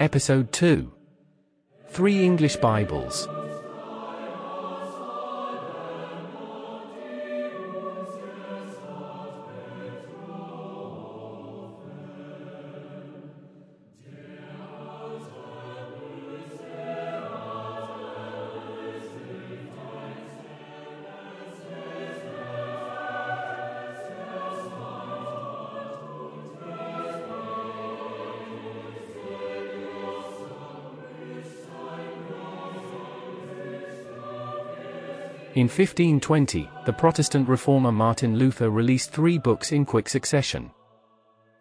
Episode 2. Three English Bibles. In 1520, the Protestant reformer Martin Luther released three books in quick succession.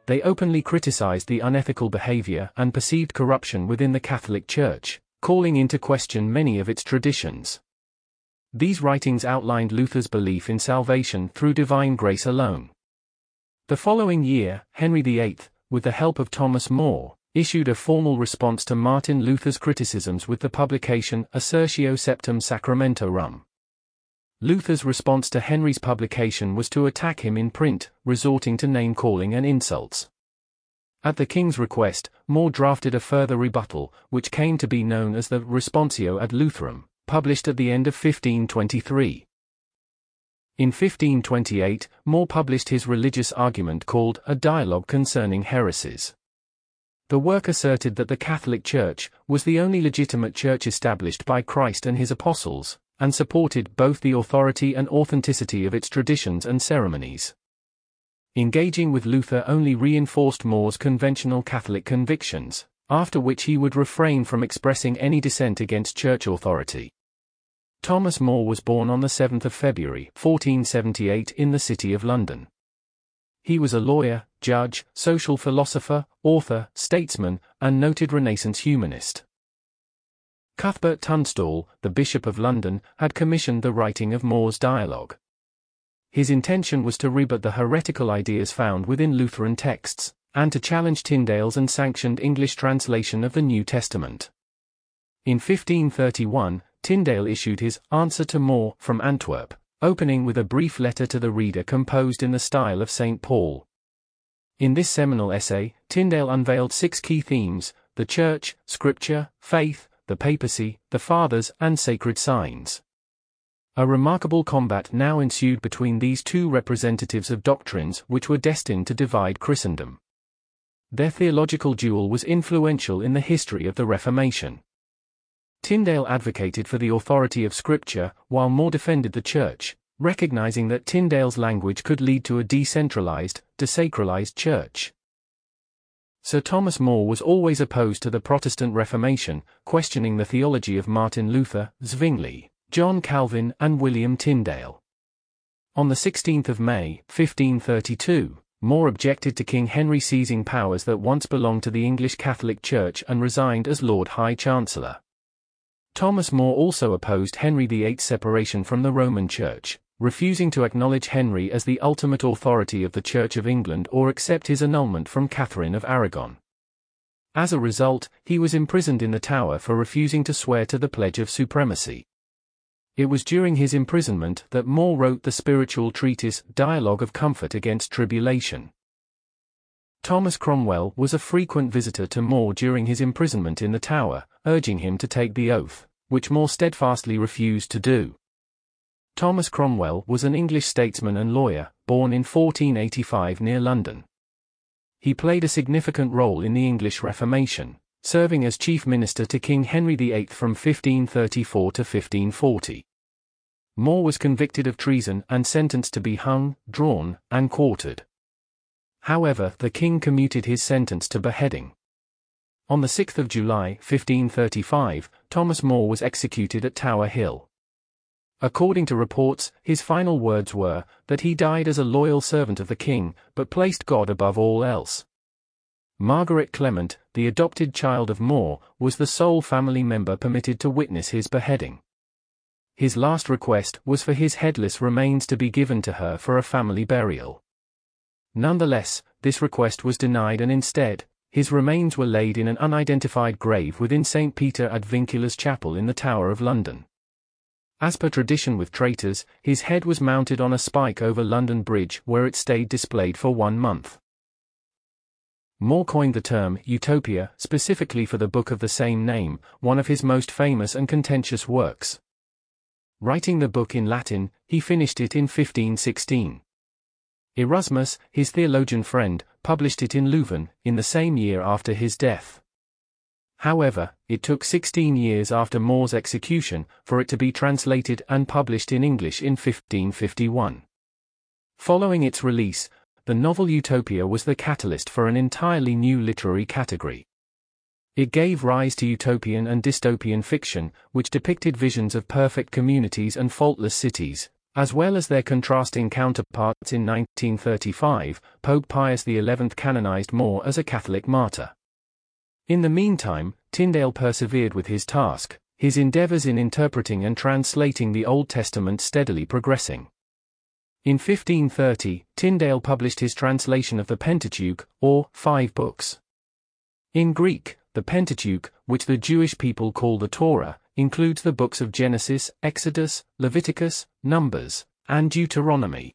They openly criticized the unethical behavior and perceived corruption within the Catholic Church, calling into question many of its traditions. These writings outlined Luther's belief in salvation through divine grace alone. The following year, Henry VIII, with the help of Thomas More, issued a formal response to Martin Luther's criticisms with the publication Assertio Septem Sacramentorum. Luther's response to Henry's publication was to attack him in print, resorting to name-calling and insults. At the king's request, More drafted a further rebuttal, which came to be known as the Responsio ad Lutherum, published at the end of 1523. In 1528, More published his religious argument called A Dialogue Concerning Heresies. The work asserted that the Catholic Church was the only legitimate church established by Christ and his apostles, and supported both the authority and authenticity of its traditions and ceremonies. Engaging with Luther only reinforced More's conventional Catholic convictions, after which he would refrain from expressing any dissent against church authority. Thomas More was born on the 7th of February, 1478 in the city of London. He was a lawyer, judge, social philosopher, author, statesman, and noted Renaissance humanist. Cuthbert Tunstall, the Bishop of London, had commissioned the writing of More's dialogue. His intention was to rebut the heretical ideas found within Lutheran texts, and to challenge Tyndale's unsanctioned English translation of the New Testament. In 1531, Tyndale issued his Answer to More from Antwerp, opening with a brief letter to the reader composed in the style of St. Paul. In this seminal essay, Tyndale unveiled six key themes: the Church, Scripture, faith, the papacy, the fathers, and sacred signs. A remarkable combat now ensued between these two representatives of doctrines which were destined to divide Christendom. Their theological duel was influential in the history of the Reformation. Tyndale advocated for the authority of Scripture, while More defended the Church, recognizing that Tyndale's language could lead to a decentralized, desacralized Church. Sir Thomas More was always opposed to the Protestant Reformation, questioning the theology of Martin Luther, Zwingli, John Calvin and William Tyndale. On the 16th of May, 1532, More objected to King Henry seizing powers that once belonged to the English Catholic Church and resigned as Lord High Chancellor. Thomas More also opposed Henry VIII's separation from the Roman Church, refusing to acknowledge Henry as the ultimate authority of the Church of England or accept his annulment from Catherine of Aragon. As a result, he was imprisoned in the Tower for refusing to swear to the Pledge of Supremacy. It was during his imprisonment that More wrote the spiritual treatise Dialogue of Comfort Against Tribulation. Thomas Cromwell was a frequent visitor to More during his imprisonment in the Tower, urging him to take the oath, which More steadfastly refused to do. Thomas Cromwell was an English statesman and lawyer, born in 1485 near London. He played a significant role in the English Reformation, serving as chief minister to King Henry VIII from 1534 to 1540. More was convicted of treason and sentenced to be hung, drawn, and quartered. However, the king commuted his sentence to beheading. On the 6th of July, 1535, Thomas More was executed at Tower Hill. According to reports, his final words were that he died as a loyal servant of the king, but placed God above all else. Margaret Clement, the adopted child of More, was the sole family member permitted to witness his beheading. His last request was for his headless remains to be given to her for a family burial. Nonetheless, this request was denied and instead, his remains were laid in an unidentified grave within St. Peter ad Vincula's chapel in the Tower of London. As per tradition with traitors, his head was mounted on a spike over London Bridge where it stayed displayed for 1 month. More coined the term Utopia specifically for the book of the same name, one of his most famous and contentious works. Writing the book in Latin, he finished it in 1516. Erasmus, his theologian friend, published it in Leuven, in the same year after his death. However, it took 16 years after More's execution for it to be translated and published in English in 1551. Following its release, the novel Utopia was the catalyst for an entirely new literary category. It gave rise to utopian and dystopian fiction, which depicted visions of perfect communities and faultless cities, as well as their contrasting counterparts. In 1935, Pope Pius XI canonized More as a Catholic martyr. In the meantime, Tyndale persevered with his task, his endeavors in interpreting and translating the Old Testament steadily progressing. In 1530, Tyndale published his translation of the Pentateuch, or Five Books. In Greek, the Pentateuch, which the Jewish people call the Torah, includes the books of Genesis, Exodus, Leviticus, Numbers, and Deuteronomy.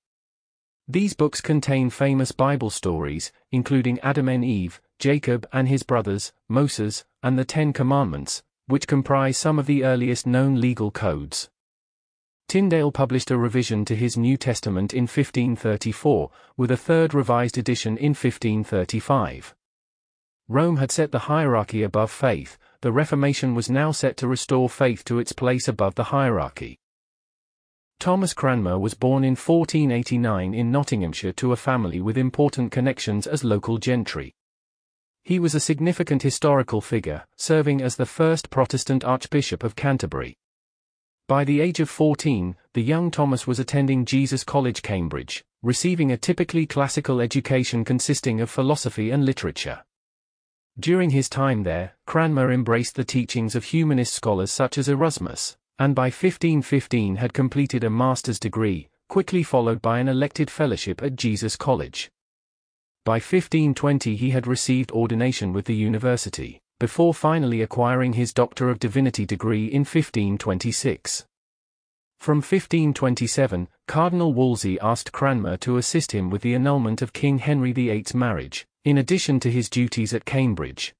These books contain famous Bible stories, including Adam and Eve, Jacob and his brothers, Moses, and the Ten Commandments, which comprise some of the earliest known legal codes. Tyndale published a revision to his New Testament in 1534, with a third revised edition in 1535. Rome had set the hierarchy above faith. The Reformation was now set to restore faith to its place above the hierarchy. Thomas Cranmer was born in 1489 in Nottinghamshire to a family with important connections as local gentry. He was a significant historical figure, serving as the first Protestant Archbishop of Canterbury. By the age of 14, the young Thomas was attending Jesus College, Cambridge, receiving a typically classical education consisting of philosophy and literature. During his time there, Cranmer embraced the teachings of humanist scholars such as Erasmus, and by 1515 had completed a master's degree, quickly followed by an elected fellowship at Jesus College. By 1520 he had received ordination with the university, before finally acquiring his Doctor of Divinity degree in 1526. From 1527, Cardinal Wolsey asked Cranmer to assist him with the annulment of King Henry VIII's marriage, in addition to his duties at Cambridge.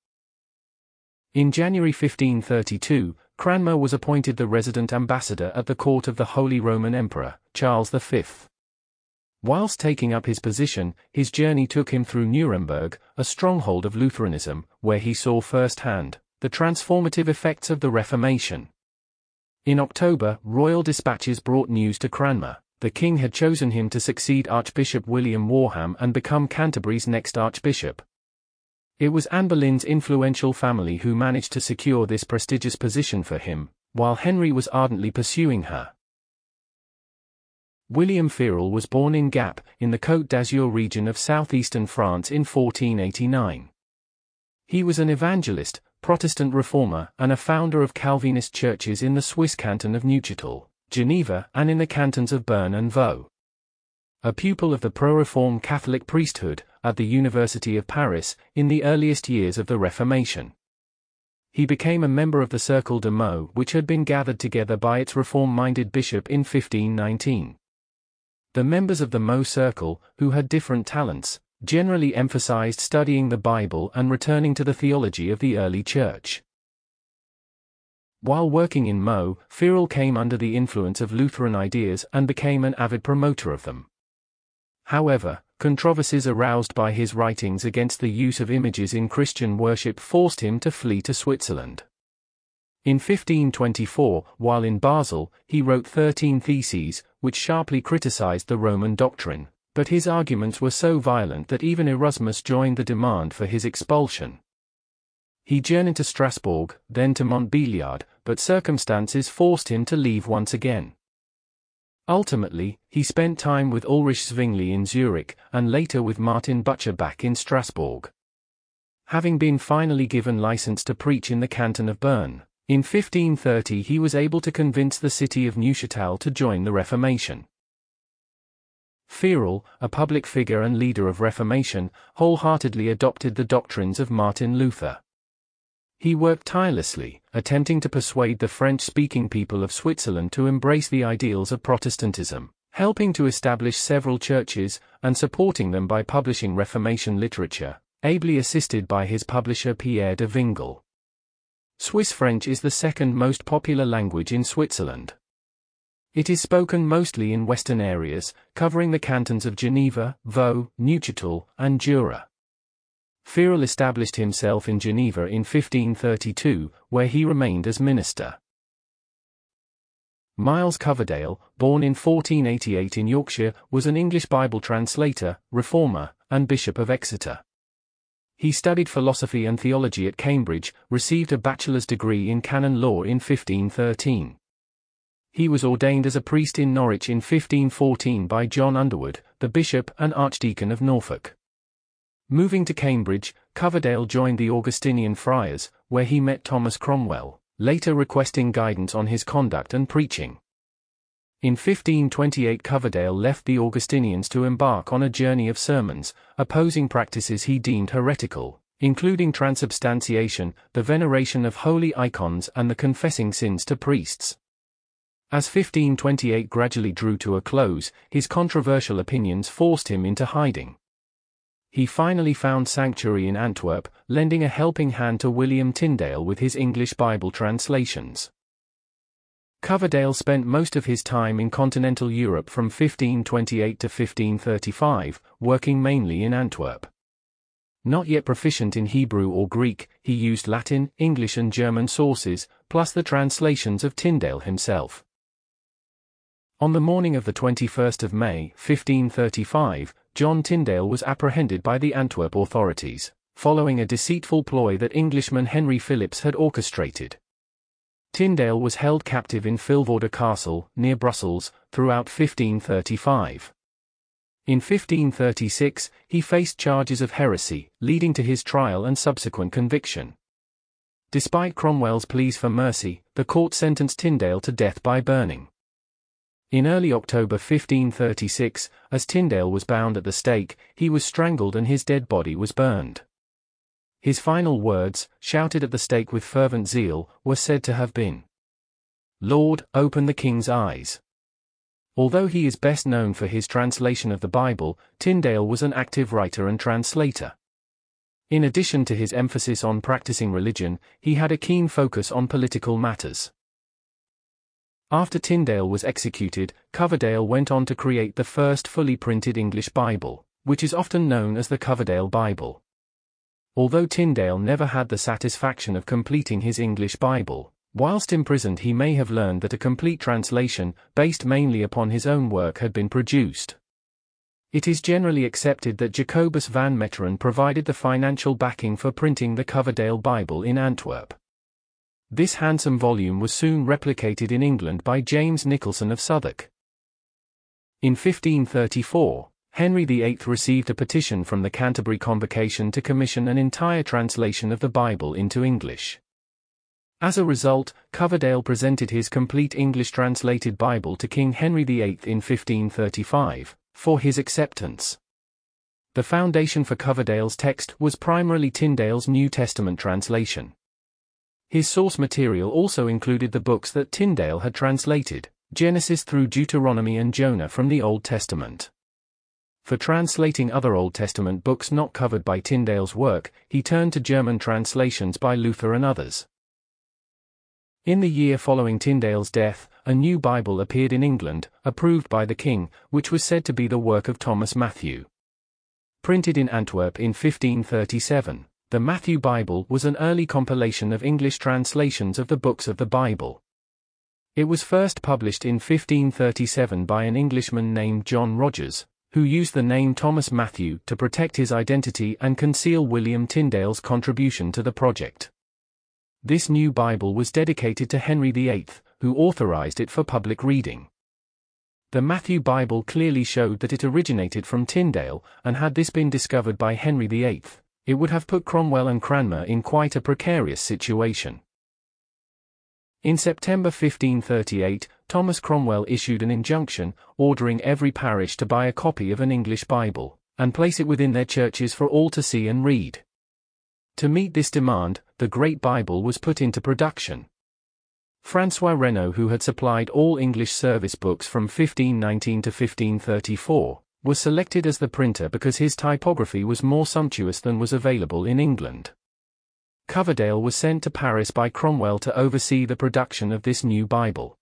In January 1532, Cranmer was appointed the resident ambassador at the court of the Holy Roman Emperor, Charles V. Whilst taking up his position, his journey took him through Nuremberg, a stronghold of Lutheranism, where he saw firsthand the transformative effects of the Reformation. In October, royal dispatches brought news to Cranmer. The king had chosen him to succeed Archbishop William Warham and become Canterbury's next archbishop. It was Anne Boleyn's influential family who managed to secure this prestigious position for him, while Henry was ardently pursuing her. William Farel was born in Gap, in the Côte d'Azur region of southeastern France in 1489. He was an evangelist, Protestant reformer, and a founder of Calvinist churches in the Swiss canton of Neuchâtel, Geneva, and in the cantons of Bern and Vaud. A pupil of the pro-reform Catholic priesthood, at the University of Paris, in the earliest years of the Reformation, he became a member of the Cercle de Meaux, which had been gathered together by its reform-minded bishop in 1519. The members of the Meaux Circle, who had different talents, generally emphasized studying the Bible and returning to the theology of the early church. While working in Meaux, Farel came under the influence of Lutheran ideas and became an avid promoter of them. However, controversies aroused by his writings against the use of images in Christian worship forced him to flee to Switzerland. In 1524, while in Basel, he wrote 13 theses, which sharply criticized the Roman doctrine, but his arguments were so violent that even Erasmus joined the demand for his expulsion. He journeyed to Strasbourg, then to Montbéliard, but circumstances forced him to leave once again. Ultimately, he spent time with Ulrich Zwingli in Zurich, and later with Martin Bucer back in Strasbourg. Having been finally given license to preach in the canton of Bern, in 1530 he was able to convince the city of Neuchâtel to join the Reformation. Farel, a public figure and leader of Reformation, wholeheartedly adopted the doctrines of Martin Luther. He worked tirelessly, attempting to persuade the French-speaking people of Switzerland to embrace the ideals of Protestantism, helping to establish several churches, and supporting them by publishing Reformation literature, ably assisted by his publisher Pierre de Vingle. Swiss French is the second most popular language in Switzerland. It is spoken mostly in western areas, covering the cantons of Geneva, Vaud, Neuchâtel, and Jura. Farel established himself in Geneva in 1532, where he remained as minister. Miles Coverdale, born in 1488 in Yorkshire, was an English Bible translator, reformer, and Bishop of Exeter. He studied philosophy and theology at Cambridge, received a bachelor's degree in canon law in 1513. He was ordained as a priest in Norwich in 1514 by John Underwood, the bishop and archdeacon of Norfolk. Moving to Cambridge, Coverdale joined the Augustinian friars, where he met Thomas Cromwell, later requesting guidance on his conduct and preaching. In 1528 Coverdale left the Augustinians to embark on a journey of sermons, opposing practices he deemed heretical, including transubstantiation, the veneration of holy icons and the confessing sins to priests. As 1528 gradually drew to a close, his controversial opinions forced him into hiding. He finally found sanctuary in Antwerp, lending a helping hand to William Tyndale with his English Bible translations. Coverdale spent most of his time in continental Europe from 1528 to 1535, working mainly in Antwerp. Not yet proficient in Hebrew or Greek, he used Latin, English and German sources, plus the translations of Tyndale himself. On the morning of the 21st of May, 1535, John Tyndale was apprehended by the Antwerp authorities, following a deceitful ploy that Englishman Henry Phillips had orchestrated. Tyndale was held captive in Vilvoorde Castle, near Brussels, throughout 1535. In 1536, he faced charges of heresy, leading to his trial and subsequent conviction. Despite Cromwell's pleas for mercy, the court sentenced Tyndale to death by burning. In early October 1536, as Tyndale was bound at the stake, he was strangled and his dead body was burned. His final words, shouted at the stake with fervent zeal, were said to have been, "Lord, open the king's eyes." Although he is best known for his translation of the Bible, Tyndale was an active writer and translator. In addition to his emphasis on practicing religion, he had a keen focus on political matters. After Tyndale was executed, Coverdale went on to create the first fully printed English Bible, which is often known as the Coverdale Bible. Although Tyndale never had the satisfaction of completing his English Bible, whilst imprisoned he may have learned that a complete translation, based mainly upon his own work, had been produced. It is generally accepted that Jacobus van Meteren provided the financial backing for printing the Coverdale Bible in Antwerp. This handsome volume was soon replicated in England by James Nicholson of Southwark. In 1534, Henry VIII received a petition from the Canterbury Convocation to commission an entire translation of the Bible into English. As a result, Coverdale presented his complete English translated Bible to King Henry VIII in 1535, for his acceptance. The foundation for Coverdale's text was primarily Tyndale's New Testament translation. His source material also included the books that Tyndale had translated, Genesis through Deuteronomy and Jonah from the Old Testament. For translating other Old Testament books not covered by Tyndale's work, he turned to German translations by Luther and others. In the year following Tyndale's death, a new Bible appeared in England, approved by the king, which was said to be the work of Thomas Matthew. Printed in Antwerp in 1537. The Matthew Bible was an early compilation of English translations of the books of the Bible. It was first published in 1537 by an Englishman named John Rogers, who used the name Thomas Matthew to protect his identity and conceal William Tyndale's contribution to the project. This new Bible was dedicated to Henry VIII, who authorized it for public reading. The Matthew Bible clearly showed that it originated from Tyndale, and had this been discovered by Henry VIII, it would have put Cromwell and Cranmer in quite a precarious situation. In September 1538, Thomas Cromwell issued an injunction, ordering every parish to buy a copy of an English Bible, and place it within their churches for all to see and read. To meet this demand, the Great Bible was put into production. François Reynaud, who had supplied all English service books from 1519 to 1534, was selected as the printer because his typography was more sumptuous than was available in England. Coverdale was sent to Paris by Cromwell to oversee the production of this new Bible.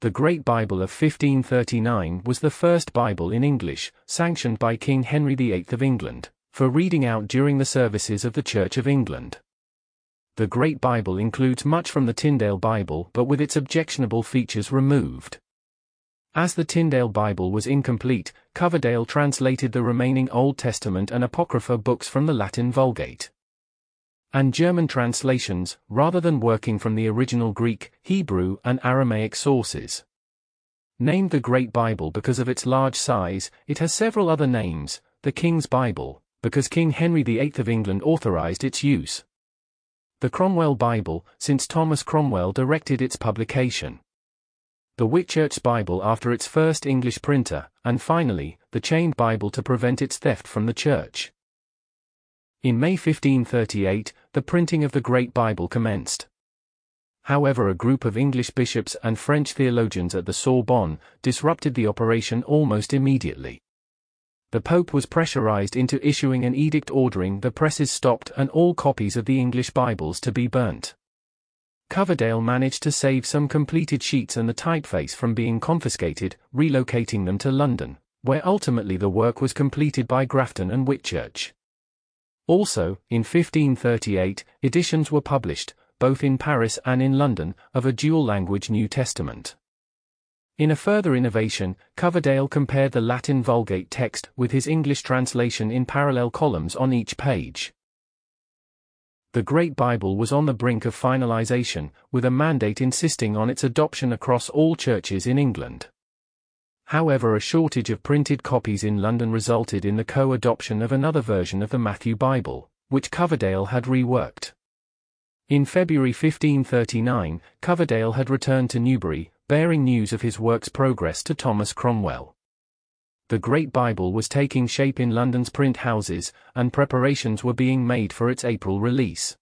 The Great Bible of 1539 was the first Bible in English, sanctioned by King Henry VIII of England, for reading out during the services of the Church of England. The Great Bible includes much from the Tyndale Bible but with its objectionable features removed. As the Tyndale Bible was incomplete, Coverdale translated the remaining Old Testament and Apocrypha books from the Latin Vulgate and German translations, rather than working from the original Greek, Hebrew and Aramaic sources. Named the Great Bible because of its large size, it has several other names, the King's Bible, because King Henry VIII of England authorized its use. The Cromwell Bible, since Thomas Cromwell directed its publication. The Whitchurch Bible after its first English printer, and finally, the Chained Bible to prevent its theft from the Church. In May 1538, the printing of the Great Bible commenced. However, a group of English bishops and French theologians at the Sorbonne disrupted the operation almost immediately. The Pope was pressurized into issuing an edict ordering the presses stopped and all copies of the English Bibles to be burnt. Coverdale managed to save some completed sheets and the typeface from being confiscated, relocating them to London, where ultimately the work was completed by Grafton and Whitchurch. Also, in 1538, editions were published, both in Paris and in London, of a dual-language New Testament. In a further innovation, Coverdale compared the Latin Vulgate text with his English translation in parallel columns on each page. The Great Bible was on the brink of finalization, with a mandate insisting on its adoption across all churches in England. However, a shortage of printed copies in London resulted in the co-adoption of another version of the Matthew Bible, which Coverdale had reworked. In February 1539, Coverdale had returned to Newbury, bearing news of his work's progress to Thomas Cromwell. The Great Bible was taking shape in London's print houses, and preparations were being made for its April release.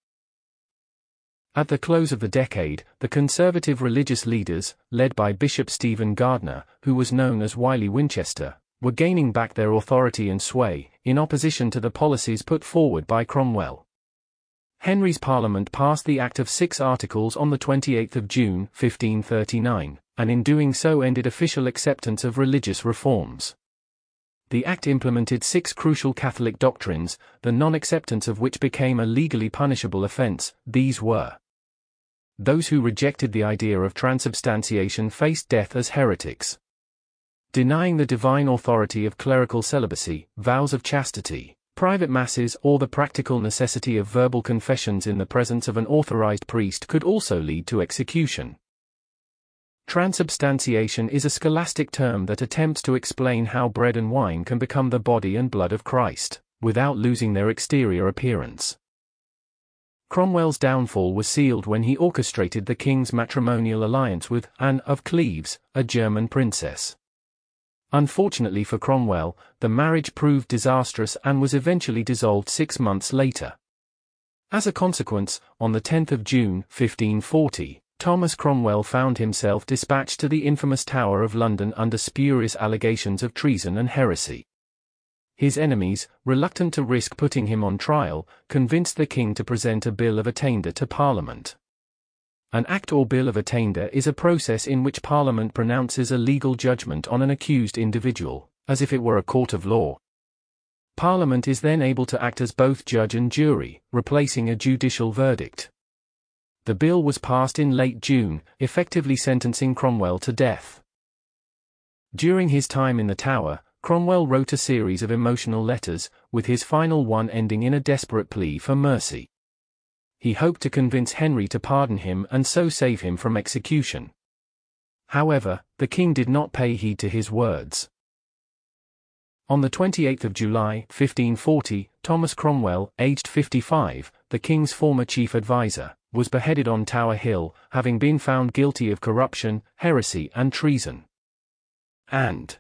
At the close of the decade, the conservative religious leaders, led by Bishop Stephen Gardiner, who was known as Wiley Winchester, were gaining back their authority and sway, in opposition to the policies put forward by Cromwell. Henry's Parliament passed the Act of Six Articles on the 28th of June, 1539, and in doing so ended official acceptance of religious reforms. The Act implemented six crucial Catholic doctrines, the non-acceptance of which became a legally punishable offence. These were: those who rejected the idea of transubstantiation faced death as heretics. Denying the divine authority of clerical celibacy, vows of chastity, private masses or the practical necessity of verbal confessions in the presence of an authorized priest could also lead to execution. Transubstantiation is a scholastic term that attempts to explain how bread and wine can become the body and blood of Christ, without losing their exterior appearance. Cromwell's downfall was sealed when he orchestrated the king's matrimonial alliance with Anne of Cleves, a German princess. Unfortunately for Cromwell, the marriage proved disastrous and was eventually dissolved 6 months later. As a consequence, on the 10th of June, 1540, Thomas Cromwell found himself dispatched to the infamous Tower of London under spurious allegations of treason and heresy. His enemies, reluctant to risk putting him on trial, convinced the king to present a Bill of Attainder to Parliament. An Act or Bill of Attainder is a process in which Parliament pronounces a legal judgment on an accused individual, as if it were a court of law. Parliament is then able to act as both judge and jury, replacing a judicial verdict. The bill was passed in late June, effectively sentencing Cromwell to death. During his time in the Tower, Cromwell wrote a series of emotional letters, with his final one ending in a desperate plea for mercy. He hoped to convince Henry to pardon him and so save him from execution. However, the king did not pay heed to his words. On the 28th of July, 1540, Thomas Cromwell, aged 55, the king's former chief adviser, was beheaded on Tower Hill, having been found guilty of corruption, heresy and treason. And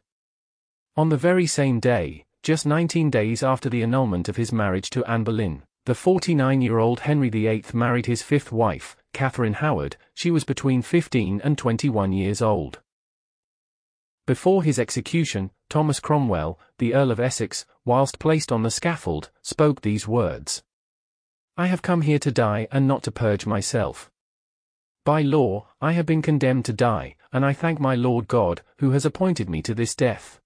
on the very same day, just 19 days after the annulment of his marriage to Anne Boleyn, the 49-year-old Henry VIII married his fifth wife, Catherine Howard. She was between 15 and 21 years old. Before his execution, Thomas Cromwell, the Earl of Essex, whilst placed on the scaffold, spoke these words: "I have come here to die and not to purge myself. By law, I have been condemned to die, and I thank my Lord God, who has appointed me to this death.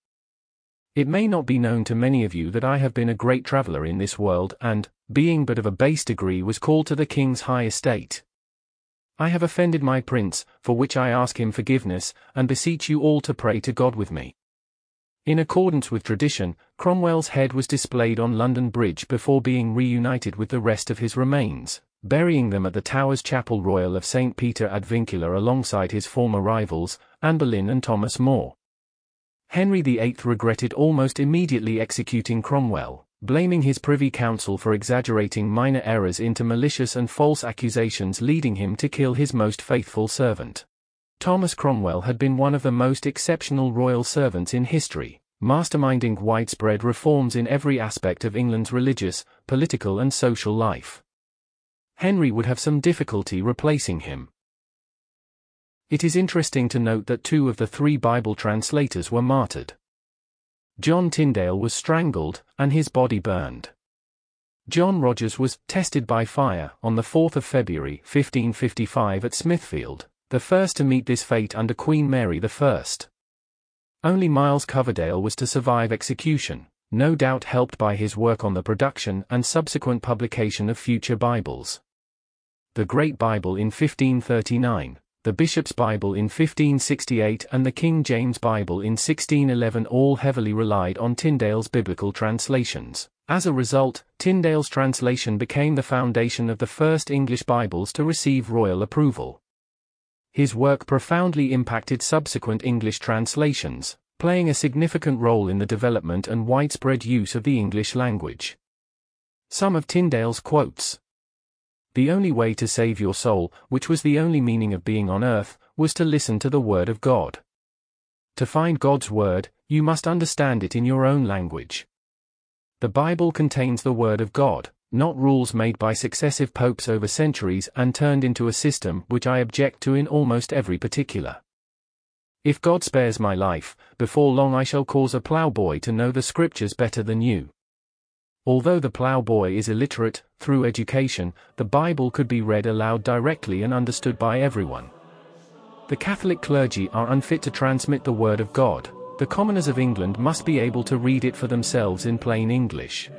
It may not be known to many of you that I have been a great traveller in this world and, being but of a base degree, was called to the king's high estate. I have offended my prince, for which I ask him forgiveness, and beseech you all to pray to God with me." In accordance with tradition, Cromwell's head was displayed on London Bridge before being reunited with the rest of his remains, burying them at the Tower's Chapel Royal of St. Peter ad Vincula alongside his former rivals, Anne Boleyn and Thomas More. Henry VIII regretted almost immediately executing Cromwell, blaming his Privy Council for exaggerating minor errors into malicious and false accusations, leading him to kill his most faithful servant. Thomas Cromwell had been one of the most exceptional royal servants in history, masterminding widespread reforms in every aspect of England's religious, political and social life. Henry would have some difficulty replacing him. It is interesting to note that two of the three Bible translators were martyred. John Tyndale was strangled, and his body burned. John Rogers was tested by fire on the 4th of February 1555 at Smithfield, the first to meet this fate under Queen Mary I. Only Miles Coverdale was to survive execution, no doubt helped by his work on the production and subsequent publication of future Bibles. The Great Bible in 1539, the Bishop's Bible in 1568 and the King James Bible in 1611 all heavily relied on Tyndale's biblical translations. As a result, Tyndale's translation became the foundation of the first English Bibles to receive royal approval. His work profoundly impacted subsequent English translations, playing a significant role in the development and widespread use of the English language. Some of Tyndale's quotes: "The only way to save your soul, which was the only meaning of being on earth, was to listen to the word of God. To find God's word, you must understand it in your own language. The Bible contains the word of God, not rules made by successive popes over centuries and turned into a system which I object to in almost every particular. If God spares my life, before long I shall cause a ploughboy to know the scriptures better than you. Although the ploughboy is illiterate, through education, the Bible could be read aloud directly and understood by everyone. The Catholic clergy are unfit to transmit the word of God. The commoners of England must be able to read it for themselves in plain English."